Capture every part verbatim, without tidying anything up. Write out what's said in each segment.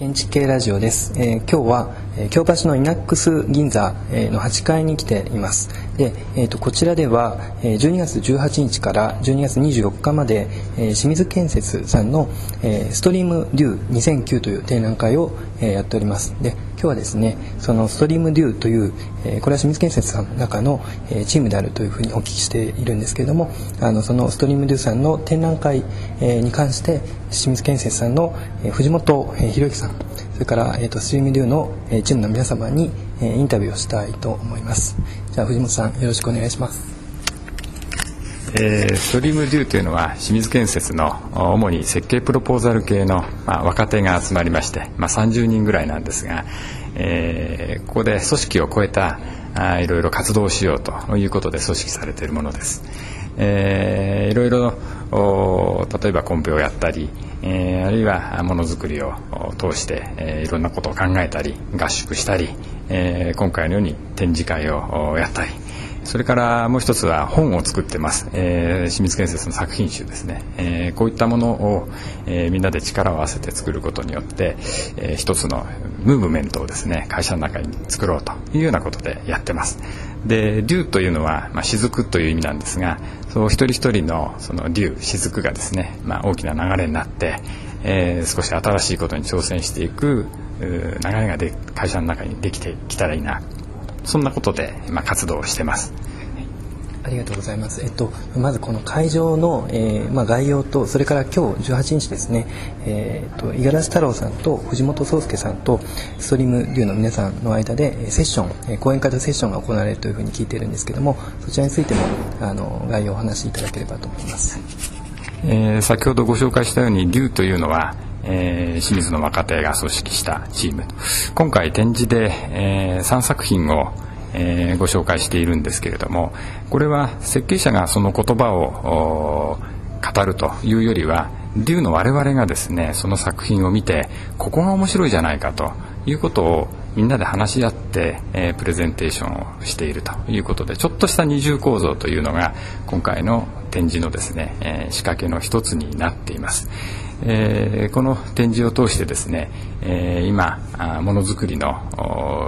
建築系ラジオです、えー、今日は、えー、京橋のイナックス銀座、えー、のはちかいに来ています。で、えー、とこちらでは、えー、じゅうにがつじゅうはちにちからじゅうにがつにじゅうよっかまで、えー、清水建設さんの、えー、ストリームデューにせんきゅうという展覧会を、えー、やっております。で、今日はですね、そのストリームデューという、えー、これは清水建設さんの中の、えー、チームであるというふうにお聞きしているんですけれども、あのそのストリームデューさんの展覧会、えー、に関して清水建設さんの、えー、藤本博之さん、それから、えー、とストリームデューの、えー、チームの皆様に、えー、インタビューをしたいと思います。じゃあ藤本さん、よろしくお願いします。えー、ストリームデューというのは清水建設の主に設計プロポーザル系の、まあ、若手が集まりまして、まあ、さんじゅうにんぐらいなんですが、えー、ここで組織を超えたあいろいろ活動をしようということで組織されているものです。えー、いろいろ例えばコンペをやったり、えー、あるいはものづくりを通して、えー、いろんなことを考えたり合宿したり、えー、今回のように展示会をやったり、それからもう一つは本を作ってます、えー、清水建設の作品集ですね、えー、こういったものを、えー、みんなで力を合わせて作ることによって、えー、一つのムーブメントをですね会社の中に作ろうというようなことでやってます。で、デューというのは、まあ、雫という意味なんですが、そう一人一人のそのデュー、雫がですね、まあ、大きな流れになって、えー、少し新しいことに挑戦していく流れがで会社の中にできてきたらいいな、そんなことで、まあ、活動をしてます。ありがとうございます。えっと、まずこの会場の、えーまあ、概要と、それから今日じゅうはちにちですね、えー、と五十嵐太郎さんと藤本壮介さんとストリームデューの皆さんの間でセッション、講演会とセッションが行われるというふうに聞いているんですけども、そちらについてもあの概要をお話しいただければと思います。えー、先ほどご紹介したようにデューというのは、えー、清水の若手が組織したチーム、今回展示で、えー、さんさく品をえー、ご紹介しているんですけれども、これは設計者がその言葉を語るというよりは、デューの我々がですねその作品を見て、ここが面白いじゃないかということをみんなで話し合って、えー、プレゼンテーションをしているということで、ちょっとした二重構造というのが今回の展示のですね、えー、仕掛けの一つになっています。えー、この展示を通してですね、えー、今ものづくりの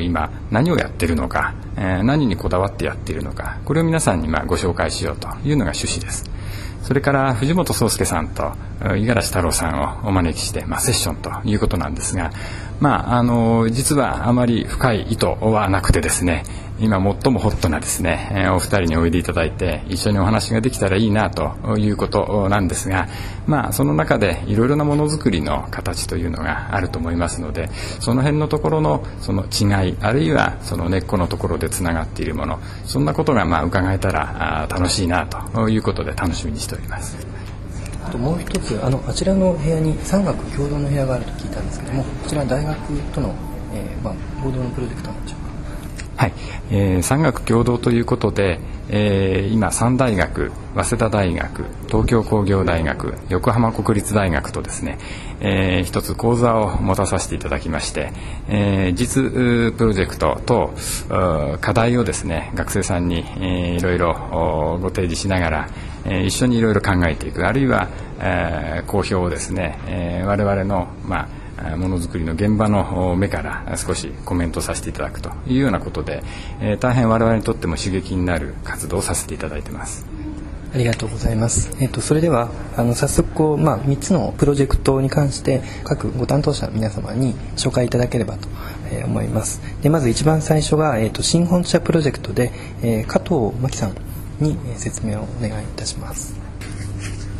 今何をやっているのか、えー、何にこだわってやっているのか、これを皆さんにまあご紹介しようというのが趣旨です。それから藤本壮介さんと五十嵐太郎さんをお招きして、まあ、セッションということなんですが、まあ、あの実はあまり深い意図はなくてですね、今最もホットなですねお二人においでいただいて一緒にお話ができたらいいなということなんですが、まあ、その中でいろいろなものづくりの形というのがあると思いますので、その辺のところのその違い、あるいはその根っこのところでつながっているもの、そんなことがまあ伺えたら楽しいなということで楽しみにしております。あともう一つ、あのあちらの部屋に産学共同の部屋があると聞いたんですけども、こちら大学との、えーまあ、合同のプロジェクトなんでしょうか。はい、えー、産学共同ということで、えー、今さんだいがく、早稲田大学、東京工業大学、横浜国立大学とですね、えー、一つ講座を持たさせていただきまして、えー、実プロジェクトと課題をですね学生さんに、えー、いろいろご提示しながら、えー、一緒にいろいろ考えていく、あるいは、えー、公表をですね、えー、我々のまあものづくりの現場の目から少しコメントさせていただくというようなことで、えー、大変我々にとっても刺激になる活動をさせていただいてます。ありがとうございます。えっと、それではあの早速こう、まあ、みっつのプロジェクトに関して各ご担当者の皆様に紹介いただければと思います。で、まず一番最初が、えっと、新本社プロジェクトで、えー、加藤真希さんに説明をお願いいたします。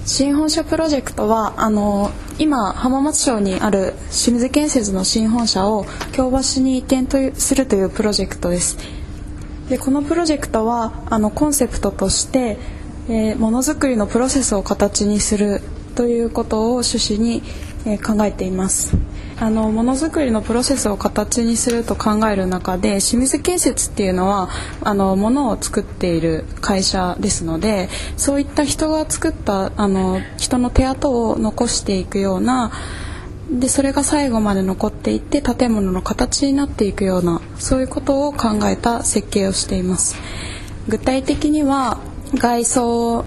新本社プロジェクトはあの今浜松町にある清水建設の新本社を京橋に移転というするというプロジェクトです。で、このプロジェクトはあのコンセプトとして、えー、ものづくりのプロセスを形にするということを趣旨に、えー、考えています。あのものづくりのプロセスを形にすると考える中で、清水建設っていうのはあのものを作っている会社ですので、そういった人が作ったあの人の手跡を残していくような、でそれが最後まで残っていって建物の形になっていくような、そういうことを考えた設計をしています。具体的には外装を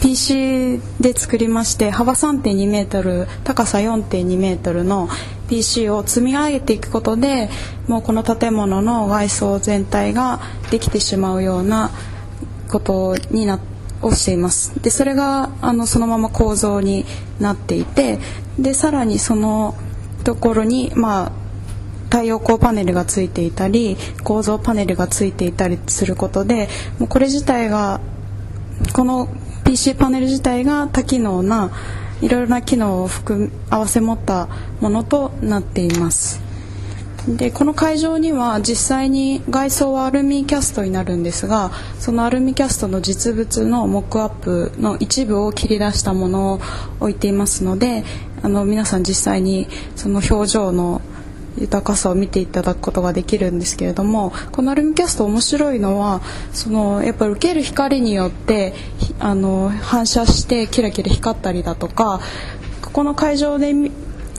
ピーシー で作りまして、幅 さんてんにメートル、高さ よんてんにメートルの ピーシー を積み上げていくことで、もうこの建物の外装全体ができてしまうようなことになをしています。でそれがあのそのまま構造になっていて、でさらにそのところに、まあ太陽光パネルがついていたり構造パネルがついていたりすることで、もうこれ自体がこの ピーシー パネル自体が多機能ないろいろな機能を含み合わせ持ったものとなっています。でこの会場には実際に外装はアルミキャストになるんですが、そのアルミキャストの実物のモックアップの一部を切り出したものを置いていますので、あの皆さん実際にその表情の豊かさを見ていただくことができるんですけれども、このアルミキャスト面白いのは、そのやっぱり受ける光によってあの反射してキラキラ光ったりだとか、ここの会場で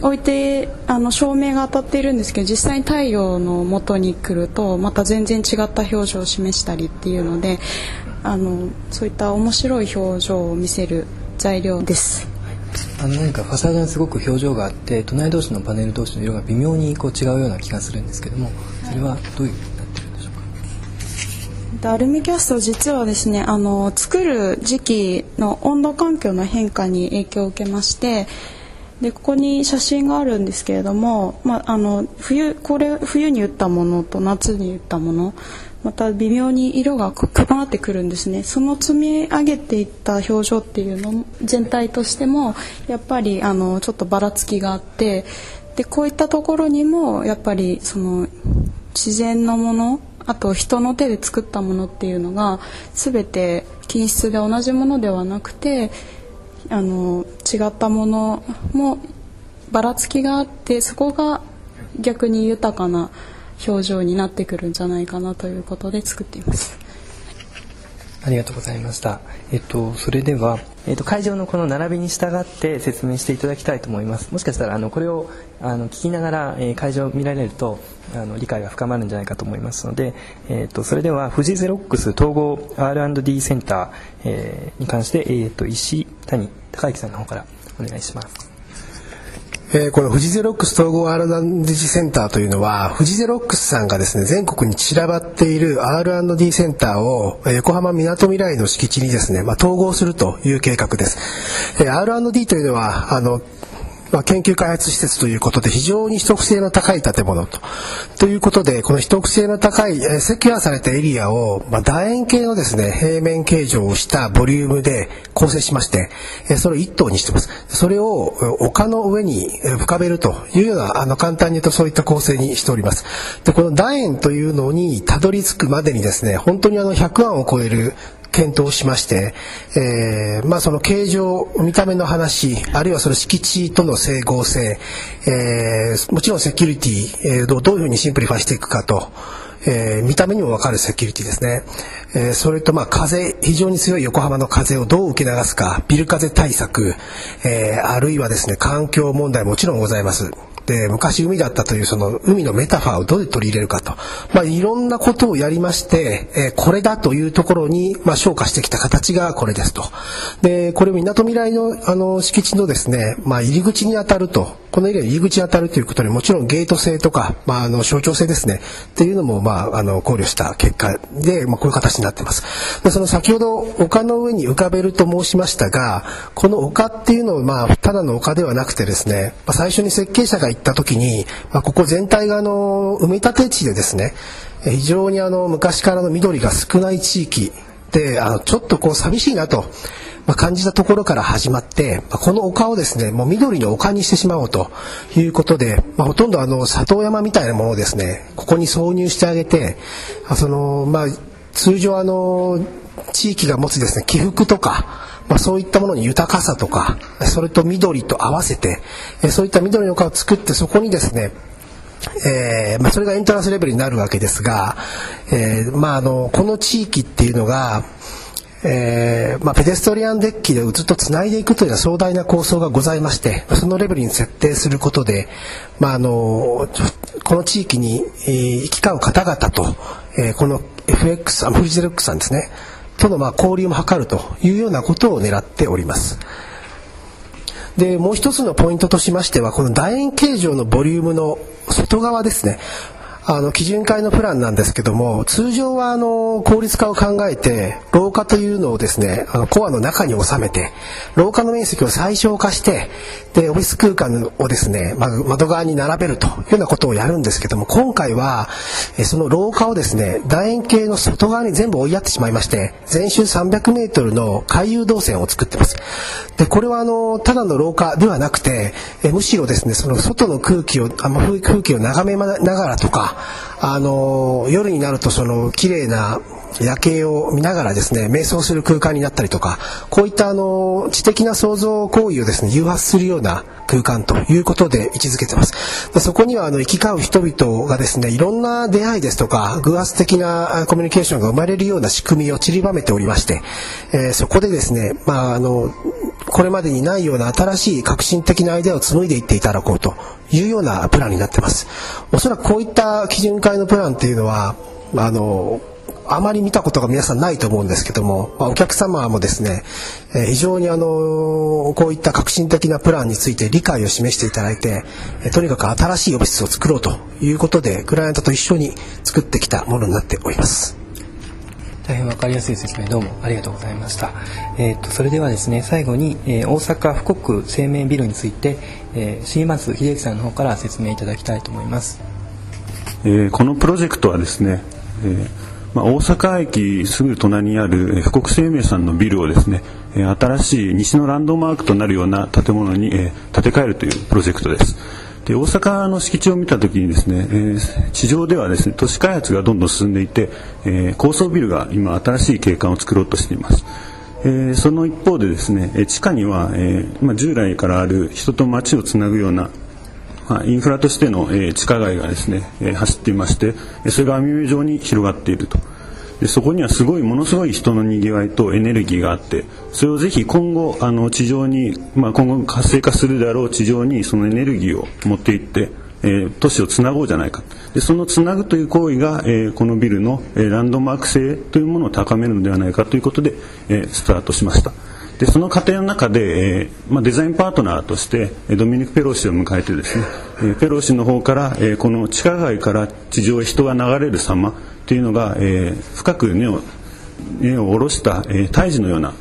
置いてあの照明が当たっているんですけど、実際に太陽の元に来るとまた全然違った表情を示したりっていうので、あのそういった面白い表情を見せる材料です。あの何かファサードにすごく表情があって、隣同士のパネル同士の色が微妙にこう違うような気がするんですけども、それはどういうふうになっているんでしょうか。アルミキャスト実はですね、あの作る時期の温度環境の変化に影響を受けまして、でここに写真があるんですけれども、まあ、あの冬これ冬に打ったものと夏に打ったもの、また微妙に色が重なってくるんですね。その積み上げていった表情っていうの全体としてもやっぱりあのちょっとばらつきがあって、でこういったところにもやっぱりその自然のもの、あと人の手で作ったものっていうのが全て均質で同じものではなくて、あの違ったものもばらつきがあって、そこが逆に豊かな表情になってくるんじゃないかなということで作っています。ありがとうございました。えっと、それでは、えっと、会場のこの並びに従って説明していただきたいと思います。もしかしたらあのこれをあの聞きながら、えー、会場を見られるとあの理解が深まるんじゃないかと思いますので、えっと、それでは富士ゼロックス統合 アールアンドディー センター、えー、に関して、えー、と石谷孝之さんの方からお願いします。えー、この富士ゼロックス統合 アールアンドディー センターというのは、富士ゼロックスさんがですね、全国に散らばっている アールアンドディー センターを横浜みなとみらいの敷地にですね、まあ、統合するという計画です。えー、アールアンドディー というのはあのまあ、研究開発施設ということで非常に秘匿性の高い建物 と, ということで、この秘匿性の高い、えー、セキュアされたエリアを、まあ、楕円形のですね平面形状をしたボリュームで構成しまして、えー、それをいっとうにしてます。それを丘の上に浮かべるというような、あの簡単に言うとそういった構成にしております。でこの楕円というのにたどり着くまでにですね、本当にあのひゃくあんを超える検討しまして、えーまあ、その形状、見た目の話、あるいはその敷地との整合性、えー、もちろんセキュリティをどういうふうにシンプリファイしていくかと、えー、見た目にも分かるセキュリティですね、えー、それとまあ風、非常に強い横浜の風をどう受け流すか、ビル風対策、えー、あるいはですね、環境問題 も, もちろんございます。で昔海だったというその海のメタファーをどう取り入れるかと、まあ、いろんなことをやりまして、えー、これだというところに、まあ、昇華してきた形がこれですと。でこれみなとみらい の, あの敷地のですね、まあ、入り口に当たると、このエリアの入り口に当たるということに、もちろんゲート性とか、まあ、あの象徴性ですねっていうのも、まあ、あの考慮した結果で、まあ、こういう形になっています。でその先ほど丘の上に浮かべると申しましたが、この丘っていうのは、まあ、ただの丘ではなくてですね、まあ、最初に設計者が行った時に、まあ、ここ全体があの埋め立て地でですね、非常にあの昔からの緑が少ない地域で、あのちょっとこう寂しいなと感じたところから始まって、この丘をですね、もう緑の丘にしてしまおうということで、まあ、ほとんどあの里山みたいなものをですね、ここに挿入してあげて、その、まあ、通常あの地域が持つですね、起伏とか、まあ、そういったものに豊かさとか、それと緑と合わせて、そういった緑の丘を作って、そこにですね、えーまあ、それがエントランスレベルになるわけですが、えーまあ、あのこの地域っていうのが、えーまあ、ペデストリアンデッキでずっとつないでいくというような壮大な構想がございまして、そのレベルに設定することで、まあ、あのこの地域に、えー、行き交う方々と、えー、この エフエックス、フジゼロックスさんですね、とのまあ交流も図るというようなことを狙っております。でもう一つのポイントとしましては、この楕円形状のボリュームの外側ですね、あの基準会のプランなんですけども、通常はあの効率化を考えて廊下というのをですね、あのコアの中に収めて廊下の面積を最小化して、でオフィス空間をですね、まあ、窓側に並べるというようなことをやるんですけども、今回はその廊下をですね楕円形の外側に全部追いやってしまいまして、全周 さんびゃくメートル の回遊動線を作ってます。でこれはあのただの廊下ではなくて、えむしろですねその外の空気をあの空気を眺めながらとか、あの夜になるとその綺麗な夜景を見ながらですね瞑想する空間になったりとか、こういったあの知的な創造行為をですね誘発するような空間ということで位置づけてます。そこにはあの行き交う人々がですねいろんな出会いですとか偶発的なコミュニケーションが生まれるような仕組みを散りばめておりまして、えー、そこでですね、まあ、あのこれまでにないような新しい革新的なアイデアを紡いでいっていただこうというようなプランになってます。おそらくこういった基準会のプランというのはあのあまり見たことが皆さんないと思うんですけども、お客様もですね非常にあのこういった革新的なプランについて理解を示していただいて、とにかく新しいオフィスを作ろうということでクライアントと一緒に作ってきたものになっております。大変分かりやすい説明どうもありがとうございました、えー、とそれではですね、最後に、えー、大阪富国生命ビルについて、えー、重松秀之さんの方から説明いただきたいと思います。えー、このプロジェクトはですね、えーまあ、大阪駅すぐ隣にある富国生命さんのビルをですね、新しい西のランドマークとなるような建物に、えー、建て替えるというプロジェクトです。で大阪の敷地を見たときにですね、えー、地上ではですね都市開発がどんどん進んでいて、えー、高層ビルが今新しい景観を作ろうとしています。えー、その一方でですね地下には、えーまあ、従来からある人と街をつなぐような、まあ、インフラとしての、えー、地下街がですね、えー、走っていまして、それが網目状に広がっていると。でそこにはすごいものすごい人のにぎわいとエネルギーがあって、それをぜひ今後あの地上に、まあ、今後活性化するであろう地上にそのエネルギーを持っていって、えー、都市をつなごうじゃないか。でそのつなぐという行為が、えー、このビルの、えー、ランドマーク性というものを高めるのではないかということで、えー、スタートしました。でその過程の中で、えーまあ、デザインパートナーとしてドミニク・ペロシを迎えてですね、えー、ペロシの方から、えー、この地下街から地上へ人が流れる様というのが、えー、深く根を根を下ろした、えー、胎児のような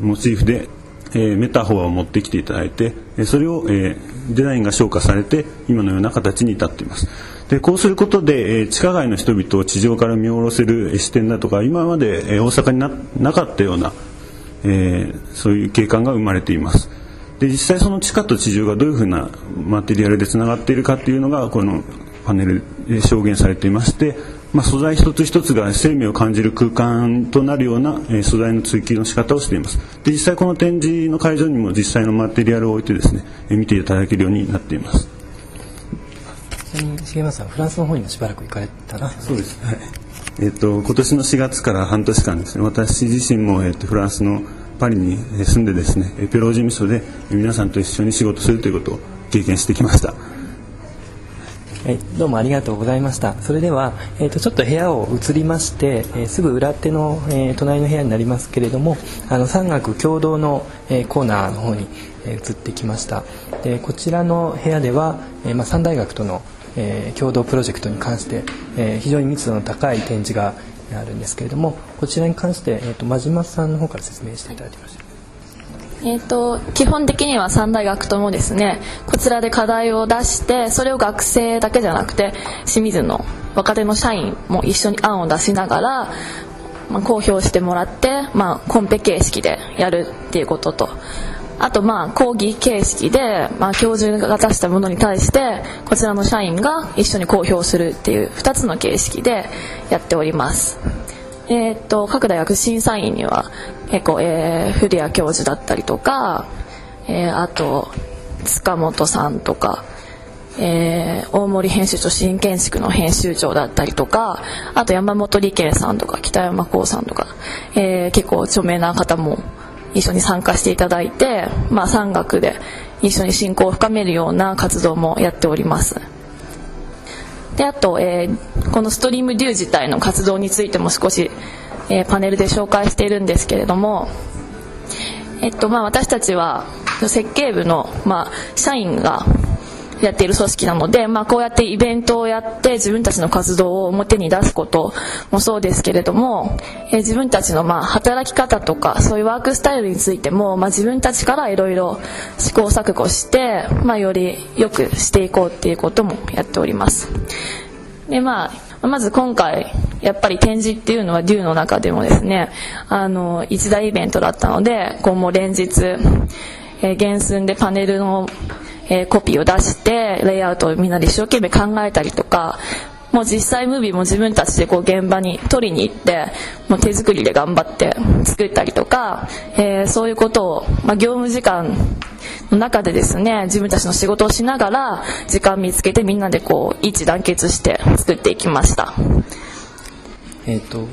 モチーフで、えー、メタフォーを持ってきていただいて、それを、えー、デザインが昇華されて今のような形に至っています。でこうすることで、えー、地下街の人々を地上から見下ろせる視点だとか、今まで、えー、大阪に な, なかったようなえー、そういう景観が生まれています。で実際その地下と地上がどういうふうなマテリアルでつながっているかというのがこのパネルで証言されていまして、まあ、素材一つ一つが生命を感じる空間となるような、えー、素材の追求の仕方をしています。で実際この展示の会場にも実際のマテリアルを置いてですね、えー、見ていただけるようになっています。重松さん、フランスの方にもしばらく行かれたな。そうですね、はい。えっと、今年のしがつから半年間ですね、私自身も、えっと、フランスのパリに住んでですね、ペロー事務所で皆さんと一緒に仕事するということを経験してきました。えどうもありがとうございました。それでは、えっと、ちょっと部屋を移りまして、えー、すぐ裏手の、えー、隣の部屋になりますけれども、あの産学共同の、えー、コーナーの方に、えー、移ってきました。でこちらの部屋では、えーまあ、三大学とのえー、共同プロジェクトに関して、えー、非常に密度の高い展示があるんですけれども、こちらに関して、えー、と真島さんの方から説明していただいていました。えー、と基本的には三大学ともですね、こちらで課題を出して、それを学生だけじゃなくて清水の若手の社員も一緒に案を出しながら、まあ、公表してもらって、まあ、コンペ形式でやるっていうことと、あとまあ講義形式で、まあ、教授が出したものに対してこちらの社員が一緒に公表するっていうふたつの形式でやっております。えー、と各大学審査員には結構、えー、古谷教授だったりとか、えー、あと塚本さんとか、えー、大森編集長、新建築の編集長だったりとか、あと山本理研さんとか北山光さんとか、えー、結構著名な方も一緒に参加していただいて、まあ、産学で一緒に親交を深めるような活動もやっております。であと、えー、このストリームデュー自体の活動についても少し、えー、パネルで紹介しているんですけれども、えっとまあ、私たちは設計部の、まあ、社員がやっている組織なので、まあ、こうやってイベントをやって自分たちの活動を表に出すこともそうですけれども、えー、自分たちのまあ働き方とかそういうワークスタイルについても、まあ、自分たちからいろいろ試行錯誤して、まあ、より良くしていこうっていうこともやっております。で、まあ、まず今回やっぱり展示っていうのはデューの中でもですね、あの一大イベントだったので、こうもう連日、えー、原寸でパネルのえー、コピーを出してレイアウトをみんなで一生懸命考えたりとか、もう実際ムービーも自分たちでこう現場に取りに行って、もう手作りで頑張って作ったりとか、えー、そういうことを、まあ、業務時間の中でですね、自分たちの仕事をしながら時間見つけて、みんなでこう一致団結して作っていきました。えー、とちょ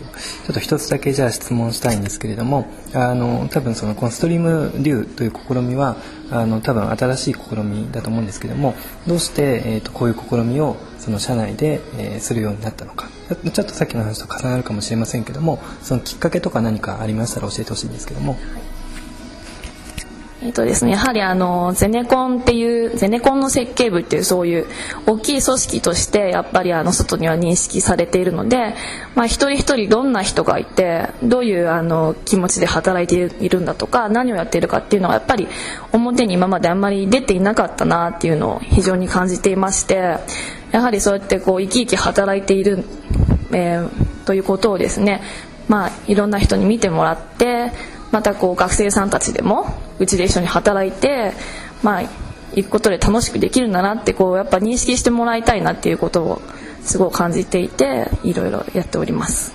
っと一つだけじゃあ質問したいんですけれども、あの多分そのこのストリームデューという試みはあの多分新しい試みだと思うんですけれども、どうして、えー、とこういう試みをその社内で、えー、するようになったのか、ちょっとさっきの話と重なるかもしれませんけれども、そのきっかけとか何かありましたら教えてほしいんですけれども。えっとですね、やはりあのゼネコンっていうゼネコンの設計部っていうそういう大きい組織としてやっぱりあの外には認識されているので、まあ、一人一人どんな人がいてどういうあの気持ちで働いているんだとか、何をやっているかっていうのはやっぱり表に今まであんまり出ていなかったなっていうのを非常に感じていまして、やはりそうやってこう生き生き働いている、えー、ということをですね、まあ、いろんな人に見てもらって、またこう学生さんたちでもうちで一緒に働いて、まあ、行くことで楽しくできるんだなってこうやっぱ認識してもらいたいなっていうことをすごい感じていて、いろいろやっております。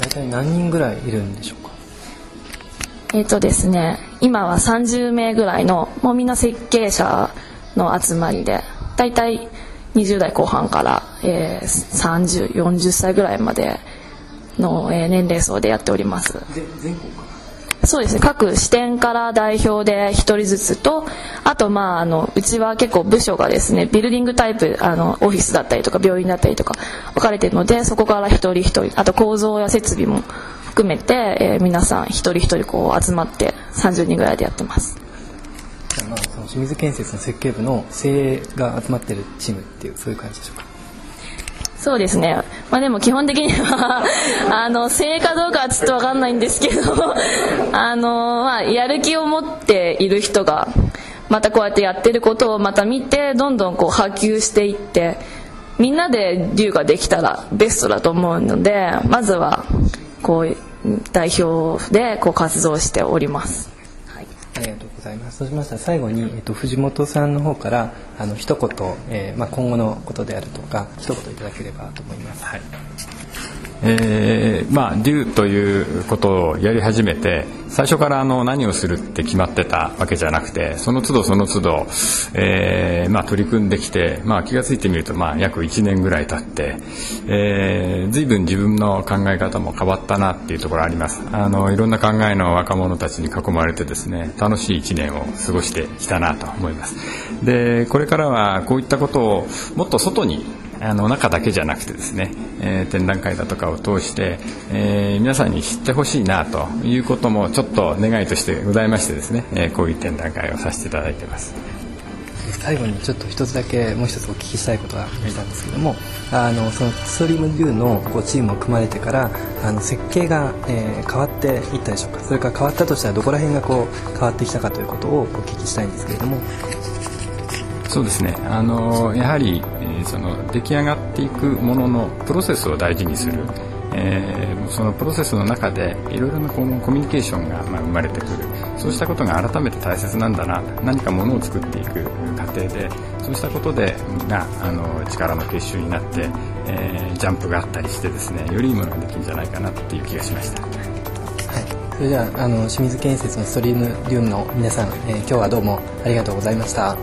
大体何人ぐらいいるんでしょうか。えっとですね、今はさんじゅうめいぐらいのもうみんな設計者の集まりで、大体にじゅうだいこう半から、えー、さんじゅう、よんじゅっさいぐらいまでの、えー、年齢層でやっております。で全国か。そうですね、各支店から代表でひとりずつと、あとまああのうちは結構部署がですね、ビルディングタイプ、あのオフィスだったりとか病院だったりとか分かれているので、そこから一人一人、あと構造や設備も含めて、えー、皆さん一人一人こう集まってさんじゅうにんぐらいでやってます。まあ、その清水建設の設計部の精鋭が集まっているチームっていう、そういう感じでしょうか。そうですね、まあ、でも基本的にはあの成果どうかはちょっと分かんないんですけどあの、まあ、やる気を持っている人がまたこうやってやってることをまた見て、どんどんこう波及していって、みんなでデューができたらベストだと思うので、まずはこう代表でこう活動しております。はい、ありがとうございます。そうしましたら最後に、えっと、藤本さんの方からあの一言、えーまあ、今後のことであるとか一言いただければと思います。はい、えーまあ、デューということをやり始めて、最初からあの何をするって決まってたわけじゃなくて、その都度その都度、えーまあ、取り組んできて、まあ、気が付いてみると、まあ、約いちねんぐらい経って、えー、随分自分の考え方も変わったなっていうところあります。あのいろんな考えの若者たちに囲まれてですね、楽しいいちねんを過ごしてきたなと思います。で、これからはこういったことをもっと外に、あの中だけじゃなくてですね、えー、展覧会だとかを通して、えー、皆さんに知ってほしいなということもちょっと願いとしてございましてですね、えー、こういう展覧会をさせていただいています。最後にちょっと一つだけもう一つお聞きしたいことがあったんですけども、あのそのストリームデューのこうチームを組まれてから、あの設計が、えー、変わっていったでしょうか。それから変わったとしたらどこら辺がこう変わってきたかということをお聞きしたいんですけれども。そうですね、あのやはり、えー、その出来上がっていくもののプロセスを大事にする、えー、そのプロセスの中でいろいろなこのコミュニケーションが、まあ、生まれてくる、そうしたことが改めて大切なんだな、何かものを作っていく過程でそうしたことでみんなあの力の結集になって、えー、ジャンプがあったりしてですね、よりいいものができるんじゃないかなっていう気がしました。はい、それではあの清水建設のストリームデューの皆さん、えー、今日はどうもありがとうございました。